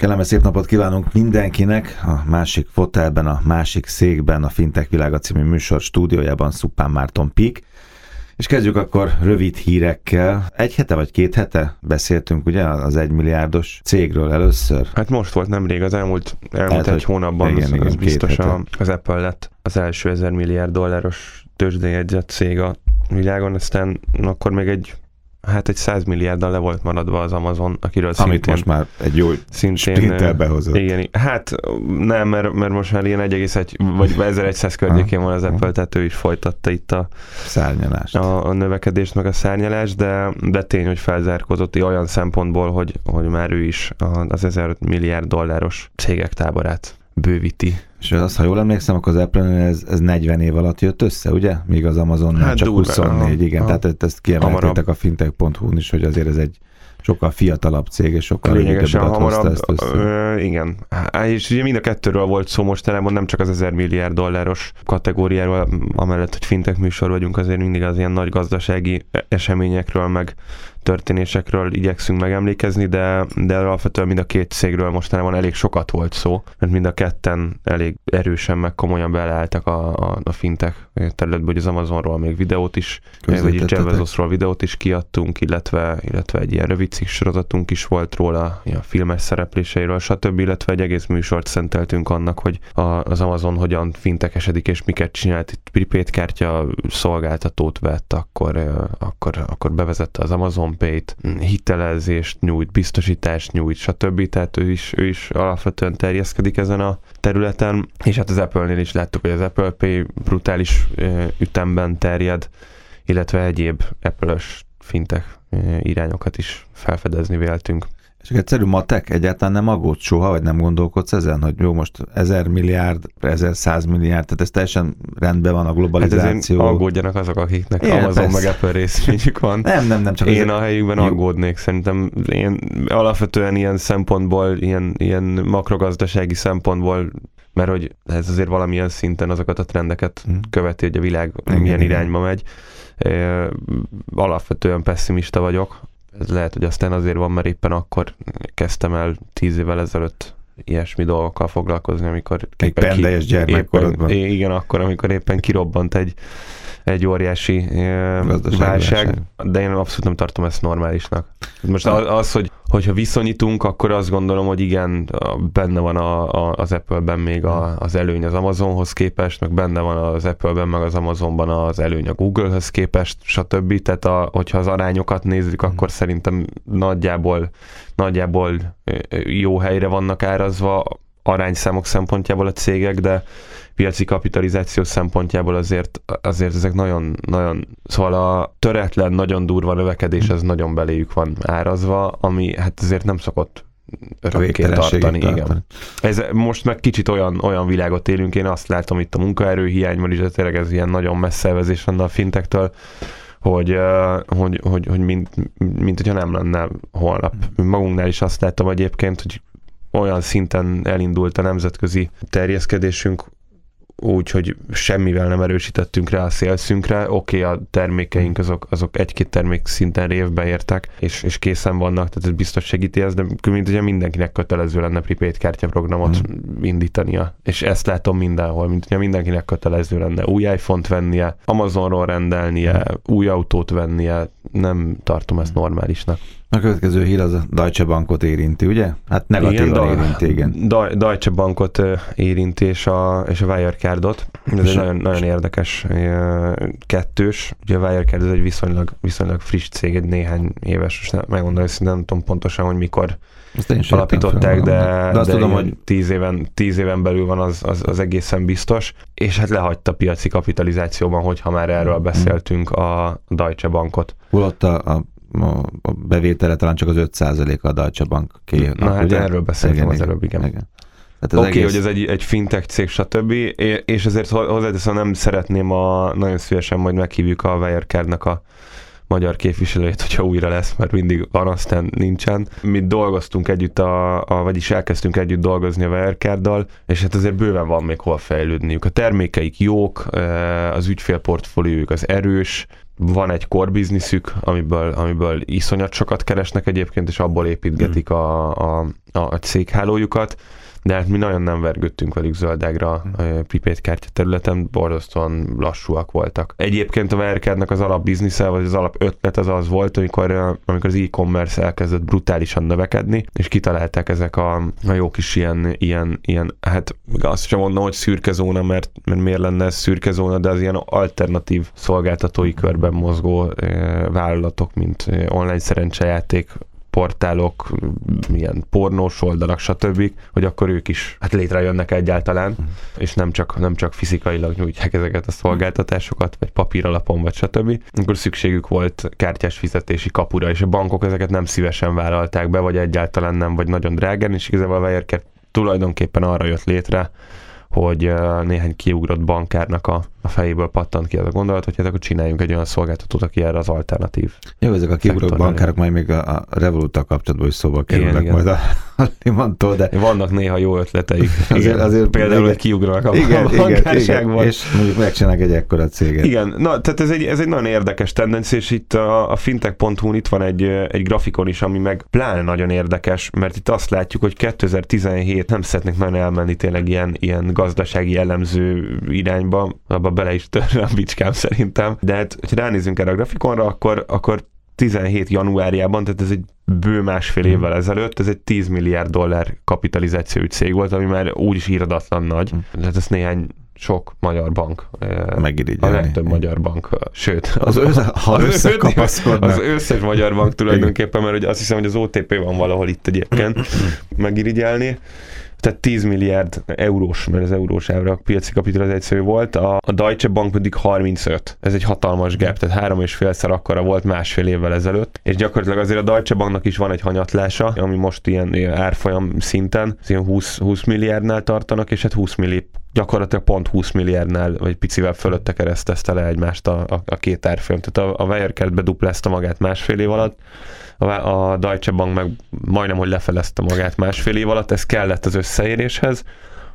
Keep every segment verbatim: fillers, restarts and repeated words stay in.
Kellemes szép napot kívánunk mindenkinek! A másik fotelben, a másik székben, a Fintech Világa című műsor stúdiójában Suppan Márton Pík. És kezdjük akkor rövid hírekkel. Egy hete vagy két hete beszéltünk ugye az egymilliárdos cégről először? Hát most volt nemrég, az elmúlt, elmúlt hát, egy hónapban, igen, az, igen, az biztos a, az Apple lett az első ezer milliárd dolláros tőzsdéjegyzett cég a világon, aztán akkor még egy Hát egy száz milliárddal le volt maradva az Amazon, akiről szintén... Amit most már egy jó sprinttel behozott. Igen, hát nem, mert, mert most már ilyen egy egész egy vagy ezerszáz környékén van az Apple, tehát ő is folytatta itt a szárnyalást. A, a növekedést, meg a szárnyalást, de, de tény, hogy felzárkózott olyan szempontból, hogy, hogy már ő is az ezer milliárd dolláros cégek táborát bővíti. És azt, ha jól emlékszem, akkor az Apple-nél ez, ez negyven év alatt jött össze, ugye? Míg az Amazonnál hát csak durva, huszonnégy, a, igen. A, tehát ezt kiemeltétek a fintech pont hu-n is, hogy azért ez egy sokkal fiatalabb cég, és sokkal lényegesen hamarabb. Ö, igen. És ugye mind a kettőről volt szó mostanában, nem csak az ezer milliárd dolláros kategóriáról, amellett, hogy fintech műsor vagyunk, azért mindig az ilyen nagy gazdasági eseményekről, meg történésekről igyekszünk megemlékezni, de, de alapvetően mind a két cégről mostanában elég sokat volt szó, mert mind a ketten elég erősen meg komolyan beleálltak a, a, a fintech területbe, hogy az Amazonról még videót is, vagy Jeff Bezosról videót is kiadtunk, illetve, illetve egy ilyen rövid cikk sorozatunk is volt róla, ilyen filmes szerepléseiről, stb., illetve egy egész műsort szenteltünk annak, hogy a, az Amazon hogyan fintechesedik és miket csinált. Itt prepaid kártya szolgáltatót vett, akkor, akkor, akkor bevezette az Amazon Pay-t, hitelezést nyújt, biztosítást nyújt, stb. Tehát ő is, ő is alapvetően terjeszkedik ezen a területen, és hát az Apple-nél is láttuk, hogy az Apple Pay brutális ütemben terjed, illetve egyéb Apple-ös fintech irányokat is felfedezni véltünk. És egyszerű matek, egyáltalán nem aggódsz soha, vagy nem gondolkodsz ezen, hogy jó, most ezer milliárd, ezer száz milliárd, tehát ez teljesen rendben van a globalizáció. Hát aggódjanak azok, akiknek én, Amazon persze. meg Apple részvényük van. Nem, nem, nem. Csak én a helyükben jó. aggódnék, szerintem én alapvetően ilyen szempontból, ilyen, ilyen makrogazdasági szempontból, mert hogy ez azért valamilyen szinten azokat a trendeket hmm. követi, hogy a világ igen, milyen igen. irányba megy. Alapvetően pessimista vagyok. Ez lehet, hogy aztán azért van, mert éppen akkor kezdtem el tíz évvel ezelőtt ilyesmi dolgokkal foglalkozni, amikor egy pendejes gyermekkorodban. Igen, akkor, amikor éppen kirobbant egy, egy óriási válság, de én abszolút nem tartom ezt normálisnak. Most az, az hogy hogyha viszonyítunk, akkor azt gondolom, hogy igen, benne van a, a, az Apple-ben még a, az előny az Amazonhoz képest, meg benne van az Apple-ben, meg az Amazonban az előny a Google-höz képest, stb. Tehát a, hogyha az arányokat nézzük, akkor szerintem nagyjából, nagyjából jó helyre vannak árazva arányszámok szempontjából a cégek, de piaci kapitalizáció szempontjából azért, azért ezek nagyon, nagyon, szóval a töretlen, nagyon durva növekedés, ez nagyon beléjük van árazva, ami hát azért nem szokott örökké tartani. Igen. Ez, most meg kicsit olyan, olyan világot élünk, én azt látom itt a munkaerőhiányban is, de tényleg ez ilyen nagyon messze elvezés van a fintektől, hogy, hogy, hogy, hogy mint, mint hogyha nem lenne holnap. Magunknál is azt láttam egyébként, hogy olyan szinten elindult a nemzetközi terjeszkedésünk, úgy, hogy semmivel nem erősítettünk rá a szélszünkre. Oké, okay, a termékeink azok, azok egy-két termék szinten révbe értek, és, és készen vannak, tehát ez biztos segíti ezt, de mint ugye mindenkinek kötelező lenne prepaid kártyaprogramot hmm. indítania. És ezt látom mindenhol, mint ugye mindenkinek kötelező lenne új iPhone-t vennie, Amazonról rendelnie, hmm. új autót vennie, nem tartom ezt normálisnak. A következő hír az a Deutsche Bankot érinti, ugye? Hát negatívan igen, érinti, igen. Da- Deutsche Bankot érinti, és a, és a Wirecardot. Ez egy nagyon, nagyon érdekes kettős. Ugye a Wirecard ez egy viszonylag, viszonylag friss cég, egy néhány éves, most megmondom, hogy nem tudom pontosan, hogy mikor alapították, de, de, de azt de tudom, hogy tíz éven, tíz éven belül van az, az, az egészen biztos, és hát lehagyta piaci kapitalizációban, hogyha már erről beszéltünk a Deutsche Bankot. Holott a, a a bevétele talán csak az öt százaléka a Deutsche Bank kéjön. Na hát ugye? Erről beszéltem az előbb, igen. igen. Hát Oké, okay, egész... hogy ez egy, egy fintech cég, stb. És ezért hozzáteszem, nem szeretném, a, nagyon szívesen majd meghívjuk a Wirecardnak a magyar képviselőjét, hogyha újra lesz, mert mindig van, aztán nincsen. Mi dolgoztunk együtt, a, a, vagyis elkezdtünk együtt dolgozni a Wirecarddal, és hát azért bőven van még hol fejlődniük. A termékeik jók, az ügyfélportfóliójuk az erős, Van egy core businessük, amiből, amiből iszonyat sokat keresnek egyébként, és abból építgetik hmm. a, a, a céghálójukat, de hát mi nagyon nem vergődtünk velük zöldágra hmm. pripét kártya területen, borzasztóan lassúak voltak. Egyébként a Wirecardnak az alap biznisze, vagy az alap ötlet az az volt, amikor, amikor az e-commerce elkezdett brutálisan növekedni, és kitalálták ezek a, a jó kis ilyen, ilyen, ilyen, hát azt sem mondom, hogy szürke zóna, mert, mert miért lenne ez szürke zóna, de az ilyen alternatív szolgáltatói körben mozgó eh, vállalatok, mint eh, online szerencsejáték, portálok, ilyen pornós oldalak, stb., hogy akkor ők is hát létrejönnek egyáltalán, mm. és nem csak, nem csak fizikailag nyújtják ezeket a szolgáltatásokat, vagy papíralapon, vagy stb. Akkor szükségük volt kártyás fizetési kapura, és a bankok ezeket nem szívesen vállalták be, vagy egyáltalán nem, vagy nagyon drágán, és igazából a Wirecard tulajdonképpen arra jött létre, hogy néhány kiugrott bankárnak a, a fejéből pattant ki az a gondolat, hogy hát akkor csináljunk egy olyan szolgáltatót, aki erre az alternatív. Jó, ezek a kiugrott bankárok majd még a, a Revoluttal kapcsolatban is szóba kerülnek, igen, majd igen. a, a Lehmantól, de... Vannak néha jó ötleteik. Azért, azért például, hogy kiugranak a igen, bankárságban. Igen, és mondjuk megcsinálnak egy ekkora céget. Igen, na, tehát ez egy, ez egy nagyon érdekes tendencia, és itt a, a fintech pont hu itt van egy, egy grafikon is, ami meg pláne nagyon érdekes, mert itt azt látjuk, hogy kétezer-tizenhét nem szeretnék nagyon elmenni tényleg ilyen, ilyen gazdasági elemző irányba, abba bele is törne a bicskám szerintem. De hát, ha ránézünk erre a grafikonra, akkor, akkor tizenhét januárjában, tehát ez egy bő másfél évvel ezelőtt, ez egy tíz milliárd dollár kapitalizációi cég volt, ami már úgyis irdatlan nagy. Tehát ez néhány sok magyar bank. Megirigyelni. A legtöbb magyar bank. Sőt, az, az, össze, ha az, összes, az összes magyar bank tulajdonképpen, mert azt hiszem, hogy az o té pé van valahol itt egyébként megirigyelni. Tehát tíz milliárd eurós, mert az eurós árra a piaci kapitalizáció volt, a, a Deutsche Bank pedig harmincöt. Ez egy hatalmas gap, tehát három és félszer akkora volt másfél évvel ezelőtt, és gyakorlatilag azért a Deutsche Banknak is van egy hanyatlása, ami most ilyen, ilyen árfolyam szinten, ilyen húsz milliárdnál tartanak, és hát húsz millió, gyakorlatilag pont húsz milliárdnál, vagy picivel fölötte keresztezte le egymást a, a, a két árfolyam. Tehát a, a Wirecard beduplázta magát másfél év alatt, a Deutsche Bank meg majdnem, hogy lefelezte magát másfél év alatt, ez kellett az összeéréshez,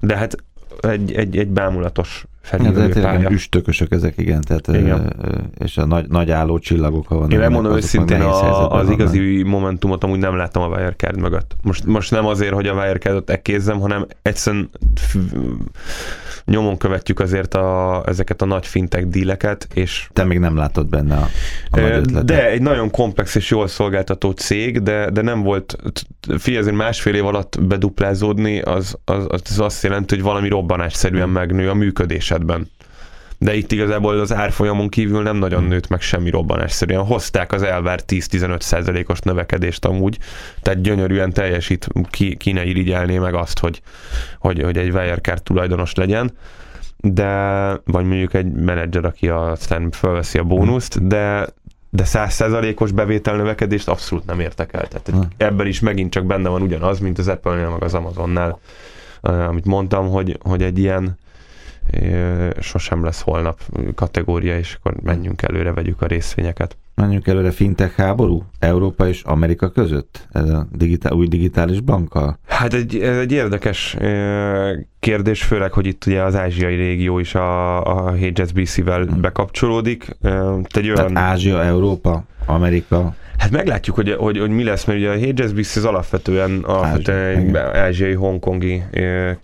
de hát egy, egy, egy bámulatos felülő pálya. Üstökösök ezek, igen, tehát igen. És a nagy, nagy álló csillagok, ha vannak. Én megmondom őszintén, a, az igazi momentumot amúgy nem láttam a Wirecard mögött. Most, most nem azért, hogy a Wirecardot ekézzem, hanem egyszerűen nyomon követjük azért a, ezeket a nagy fintech díleket, és... Te még nem látod benne a, a nagy ötletet. De egy nagyon komplex és jól szolgáltató cég, de, de nem volt... Figyelj, azért másfél év alatt beduplázódni, az, az, az azt jelenti, hogy valami robbanásszerűen megnő a működésedben. De itt igazából az árfolyamon kívül nem nagyon nőtt meg semmi robbanásszerűen. Hozták az elvárt tíz-tizenöt százalékos növekedést amúgy, tehát gyönyörűen teljesít, ki, ki ne irigyelné meg azt, hogy, hogy, hogy egy Wirecard tulajdonos legyen, de, vagy mondjuk egy menedzser, aki aztán fölveszi a bónuszt, de de száz százalékos bevételnövekedést abszolút nem értek el. Tehát hmm. ebben is megint csak benne van ugyanaz, mint az Apple-nél, meg az Amazonnál, amit mondtam, hogy, hogy egy ilyen sosem lesz holnap kategória, és akkor menjünk előre, vegyük a részvényeket. Menjünk előre, fintech háború? Európa és Amerika között? Ez a digitál, új digitális bankkal? Hát egy, ez egy érdekes kérdés, főleg, hogy itt ugye az ázsiai régió is a, a há es bé cé-vel hmm. bekapcsolódik. Tehát, olyan... Tehát Ázsia, Európa, Amerika... Hát meglátjuk, hogy, hogy, hogy mi lesz, mert ugye a há es bé cé az alapvetően ázsiai, hongkongi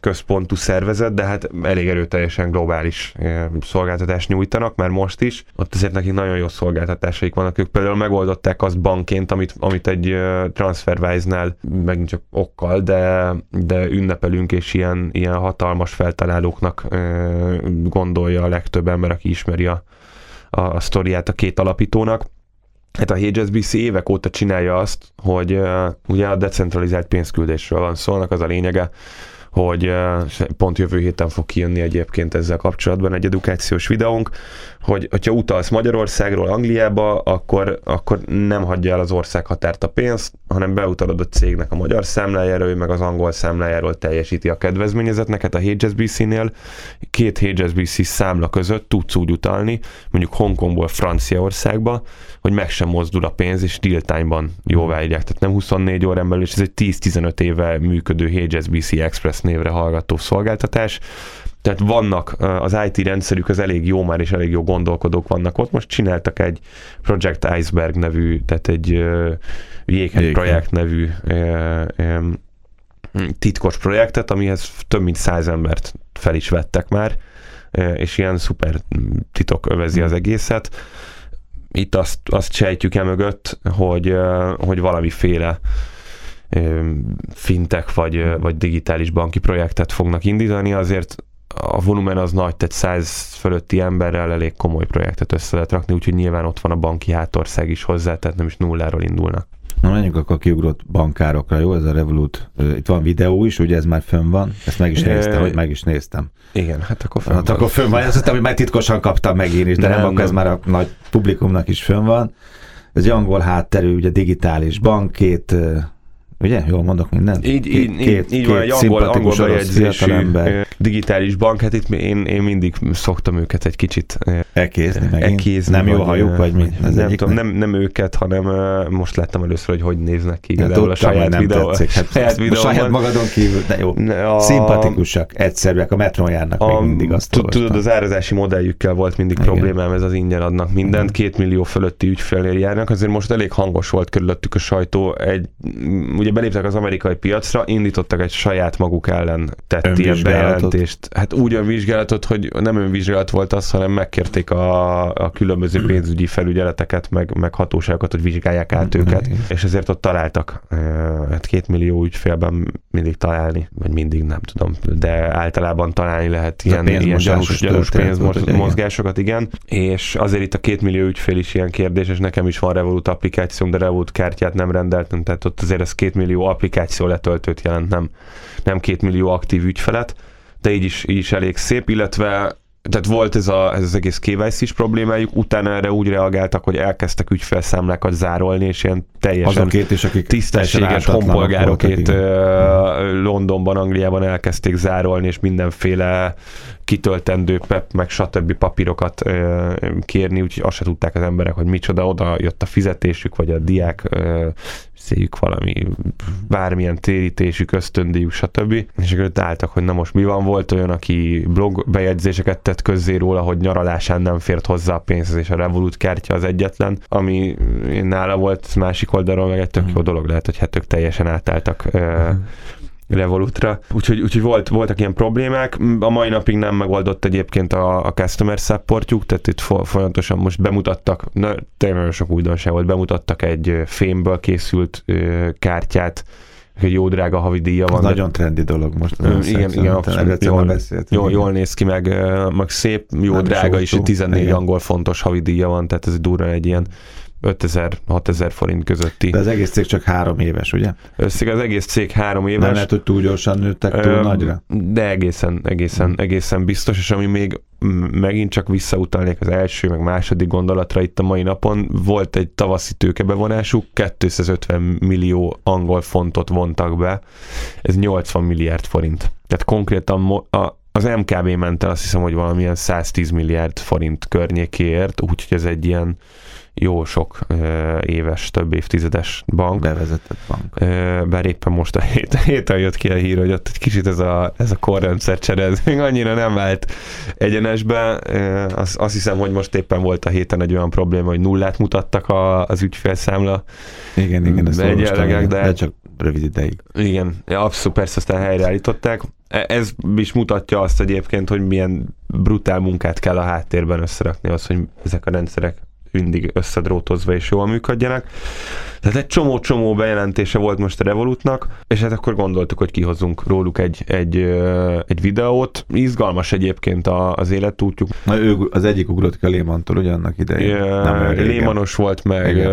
központú szervezet, de hát elég erőteljesen globális szolgáltatást nyújtanak, már most is. Ott azért nekik nagyon jó szolgáltatásaik vannak. Ők például megoldották azt bankként, amit, amit egy TransferWise-nál, megint csak okkal, de, de ünnepelünk, és ilyen, ilyen hatalmas feltalálóknak gondolja a legtöbb ember, aki ismeri a, a sztoriát a két alapítónak. Hát a há es bé cé évek óta csinálja azt, hogy uh, ugye a decentralizált pénzküldésről van szó, annak az a lényege, hogy uh, pont jövő héten fog kijönni egyébként ezzel kapcsolatban egy edukációs videónk, hogy hogyha utalsz Magyarországról Angliába, akkor, akkor nem hagyja el az országhatárt a pénzt, hanem beutalod a cégnek a magyar számlájáról, meg az angol számlájáról teljesíti a kedvezményezetnek. Hát a há es bé cé-nél két há es bé cé számla között tudsz úgy utalni, mondjuk Hongkongból Franciaországba, hogy meg sem mozdul a pénz, és real-time-ban jóváírják. Tehát nem huszonnégy órán belül, és ez egy tíz-tizenöt éve működő há es bé cé Express névre hallgató szolgáltatás. Tehát vannak, az i té rendszerük az elég jó már, és elég jó gondolkodók vannak ott. Most csináltak egy Project Iceberg nevű, tehát egy uh, jéghegy projekt nevű uh, um, titkos projektet, amihez több mint száz embert fel is vettek már, uh, és ilyen szuper titok övezi az egészet. Itt azt, azt sejtjük el mögött, hogy, uh, hogy valamiféle uh, fintech vagy, uh, vagy digitális banki projektet fognak indítani, azért a volumen az nagy, tehát száz fölötti emberrel elég komoly projektet össze lehet rakni, úgyhogy nyilván ott van a banki hátország is hozzá, tehát nem is nulláról indulnak. Na menjünk akkor a kiugrott bankárokra, jó? Ez a Revolut, itt van videó is, ugye ez már fönn van? Ezt meg is néztem, hogy meg is néztem. Igen, hát akkor fönn hát van. Akkor fönn van, azt hiszem, hogy már titkosan kaptam meg én is, de nem, nem akkor ez már a nagy publikumnak is fönn van. Ez egy angol hátterű, ugye digitális bank, két, ugye? Jól mondok mindent? Így, így, így, két, így van, két egy angol, angol bejegyzésű digitális bank, hát itt én, én mindig szoktam őket egy kicsit ekézni, ekézni nem jó hajuk, vagy mi? Nem tudom, nem, nem őket, hanem most láttam először, hogy hogy néznek ki. Hát ott saját nem videó, tetszik. Hát, hát videó, saját magadon kívül, de jó. A, szimpatikusak, egyszerűek, a metron járnak a, még mindig azt olvastam. Tudod, az árazási modelljükkel volt mindig igen. problémám, ez az ingyen adnak mindent, két millió fölötti ügyfélnél járnak, azért most elég hangos volt körülöttük a sajtó, egy ugye beléptek az amerikai piacra, indítottak egy saját maguk ellen tett ilyen bejelentést. Hát úgy önvizsgálatot, hogy nem önvizsgálat volt az, hanem megkérték a, a különböző pénzügyi felügyeleteket, meg, meg hatóságokat, hogy vizsgálják át őket, és ezért ott találtak. Hát két millió ügyfélben mindig találni, vagy mindig, nem tudom, de általában találni lehet ilyen, ilyen gyanús, gyanús pénzmozgásokat, igen. És azért itt a két millió ügyfél is ilyen kérdés, és nekem is van Revolut applikációm, de Revolut kártyát nem rendeltem, tehát ott azért ez két millió applikáció letöltőt jelent, nem, nem két millió aktív ügyfelet, de így is, így is elég szép, illetve tehát volt ez, a, ez az egész ká vé cé-s problémájuk, utána erre úgy reagáltak, hogy elkezdtek ügyfélszámlákat zárolni, és ilyen teljesen is, tisztességes honpolgárokét Londonban, Angliában elkezdték zárolni, és mindenféle kitöltendő pep, meg stb. Papírokat ö, kérni, úgyhogy azt se tudták az emberek, hogy micsoda, oda jött a fizetésük, vagy a diák ö, széljük valami, bármilyen térítésük, ösztöndíjuk, stb. És akkor ott álltak, hogy na most mi van, volt olyan, aki blog bejegyzéseket tett közzé róla, hogy nyaralásán nem fért hozzá a pénzhez, és a Revolut kártya az egyetlen, ami nála volt másik oldalról, meg egy tök jó dolog lehet, hogy hát ők teljesen átálltak ö, Revolutra. Úgyhogy, úgyhogy volt, voltak ilyen problémák. A mai napig nem megoldott egyébként a, a customer supportjuk, tehát itt fo- folyamatosan most bemutattak, na, tényleg nagyon sok újdonság volt, bemutattak egy fémből készült ö, kártyát, egy jó drága havi díja van. Nagyon trendi dolog most. Az igen, igen, igen abszolút. Jól, jól, jól néz ki, meg, meg szép, jó nem drága is, is tizennégy igen. angol fontos havi díja van, tehát ez durran egy ilyen ötezer-hatezer forint közötti. De az egész cég csak három éves, ugye? Összeg az egész cég három éves. Nem lehet, hogy túl gyorsan nőttek túl Ö, nagyra? De egészen, egészen, egészen biztos, és ami még megint csak visszautalnék az első, meg második gondolatra itt a mai napon, volt egy tavaszi tőkebevonásuk, kétszázötven millió angol fontot vontak be, ez nyolcvan milliárd forint. Tehát konkrétan mo- a az em ká bé ment el, azt hiszem, hogy valamilyen száztíz milliárd forint környékéért, úgyhogy ez egy ilyen jó sok ö, éves, több évtizedes bank. Bevezetett bank. Ö, bár éppen most a héten, héten jött ki a hír, hogy ott egy kicsit ez a, ez a korrendszer cserez, még annyira nem állt egyenesbe. Ö, az, azt hiszem, hogy most éppen volt a héten egy olyan probléma, hogy nullát mutattak a, az ügyfélszámla. Igen, igen, ezt olvastam, de csak rövid ideig. Igen, abszolút, persze aztán helyreállították. Ez is mutatja azt egyébként, hogy milyen brutál munkát kell a háttérben összerakni az, hogy ezek a rendszerek mindig összedrótozva és jól működjenek. Tehát egy csomó-csomó bejelentése volt most a Revolutnak, és hát akkor gondoltuk, hogy kihozunk róluk egy, egy, egy videót. Izgalmas egyébként az életútjuk. Na ő az egyik ugrott ki a Lehmantól, ugye annak idején? Lehmanos volt, meg,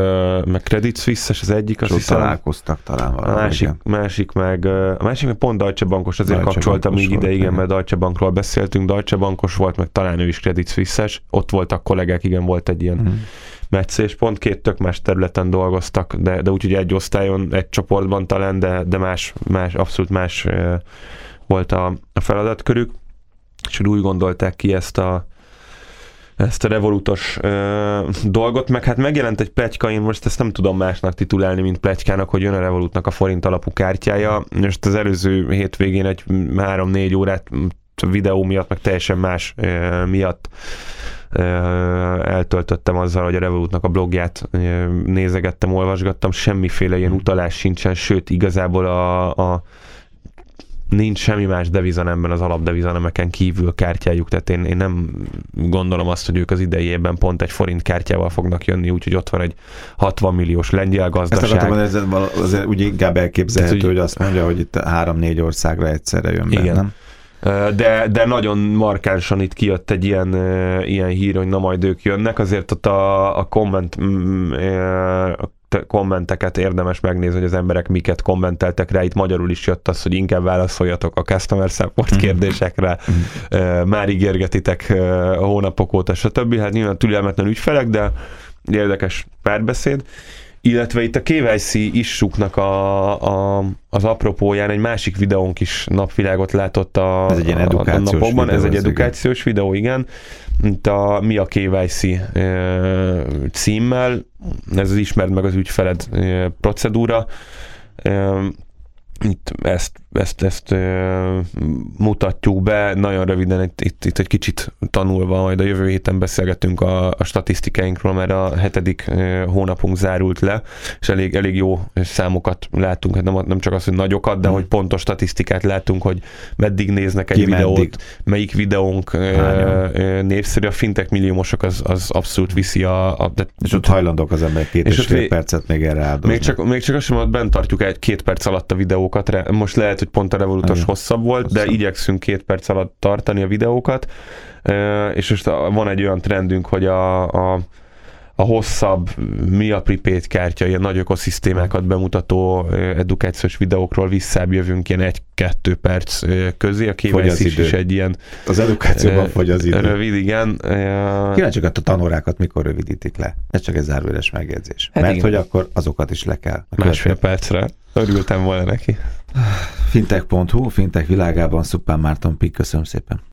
meg Credit Suisse-es az egyik, azt hiszem. Találkoztak talán valami. A másik, másik meg a másik meg pont Deutsche Bankos, azért Deutsche kapcsoltam Bankos még ide, igen, igen, mert Deutsche Bankról beszéltünk, Deutsche Bankos volt, meg talán ő is Credit Suisse-es. Ott voltak kollégák, igen, volt egy ilyen hmm. meccés, pont két tök más területen dolgoztak, de, de úgyhogy egy osztályon, egy csoportban talán, de, de más, más, abszolút más uh, volt a, a feladatkörük, és úgy gondolták ki ezt a ezt a revolutos uh, dolgot, meg hát megjelent egy pletyka, én most ezt nem tudom másnak titulálni, mint pletykának, hogy jön a Revolutnak a forint alapú kártyája, és az előző hétvégén egy három-négy órát videó miatt, meg teljesen más miatt eltöltöttem azzal, hogy a Revolutnak a blogját nézegettem, olvasgattam, semmiféle ilyen utalás sincsen, sőt, igazából a, a nincs semmi más devizanemben az alapdevizanemeken kívül kártyájuk, tehát én, én nem gondolom azt, hogy ők az idejében pont egy forint kártyával fognak jönni, úgyhogy ott van egy hatvan milliós lengyel gazdaság. Ezt akartam, ez úgy inkább elképzelhető, tehát, hogy azt mondja, hogy itt három-négy országra egyszerre jön be, igen. Nem? De, de nagyon markánsan itt kijött egy ilyen, ilyen hír, hogy na majd ők jönnek, azért ott a, a komment a kommenteket érdemes megnézni, hogy az emberek miket kommenteltek rá. Itt magyarul is jött az, hogy inkább válaszoljatok a customer support kérdésekre, már ígérgetitek hónapok óta, stb. Hát nyilván türelmetlen ügyfelek, de érdekes párbeszéd. Illetve itt a ká vé cé issuknak a, a, az apropóján egy másik videónk is napvilágot látott a, ez egy ilyen edukációs a napokban. Videó, ez egy edukációs igen. videó, igen. Itt a Mi a ká vé cé címmel, ez az ismerd meg az ügyfeled procedúra. Itt ezt, ezt, ezt ö, mutatjuk be, nagyon röviden itt, itt, itt egy kicsit tanulva, majd a jövő héten beszélgetünk a, a statisztikáinkról, mert a hetedik ö, hónapunk zárult le, és elég, elég jó számokat látunk, hát nem, nem csak az, hogy nagyokat, de mm. hogy pontos statisztikát látunk, hogy meddig néznek egy Ki videót, meddig? melyik videónk ö, ö, népszerű, a fintech milliómosok az, az abszolút viszi a... a de, és ott hajlandók az ember két és, és fél percet még erre áldozni. Még csak, még csak azt sem, hogy bent tartjuk egy két perc alatt a videót, most lehet, hogy pont a Revolutos Ami. hosszabb volt, hosszabb. De igyekszünk két perc alatt tartani a videókat, és most van egy olyan trendünk, hogy a, a, a hosszabb Mi a prepaid kártya, ilyen nagy ökoszisztémákat bemutató edukációs videókról visszább jövünk ilyen egy-kettő perc közé, a ká vé cé is, is egy ilyen az edukációban fogy az idő. Rövid, igen. Kíváncsiak, a tanórákat mikor rövidítik le? Ez csak egy zárójeles megjegyzés. Hát Mert igen. hogy akkor azokat is le kell. Másfél percre. Örültem volna neki. fintech pont hu, Fintech Világában Suppan Márton Pík, köszönöm szépen.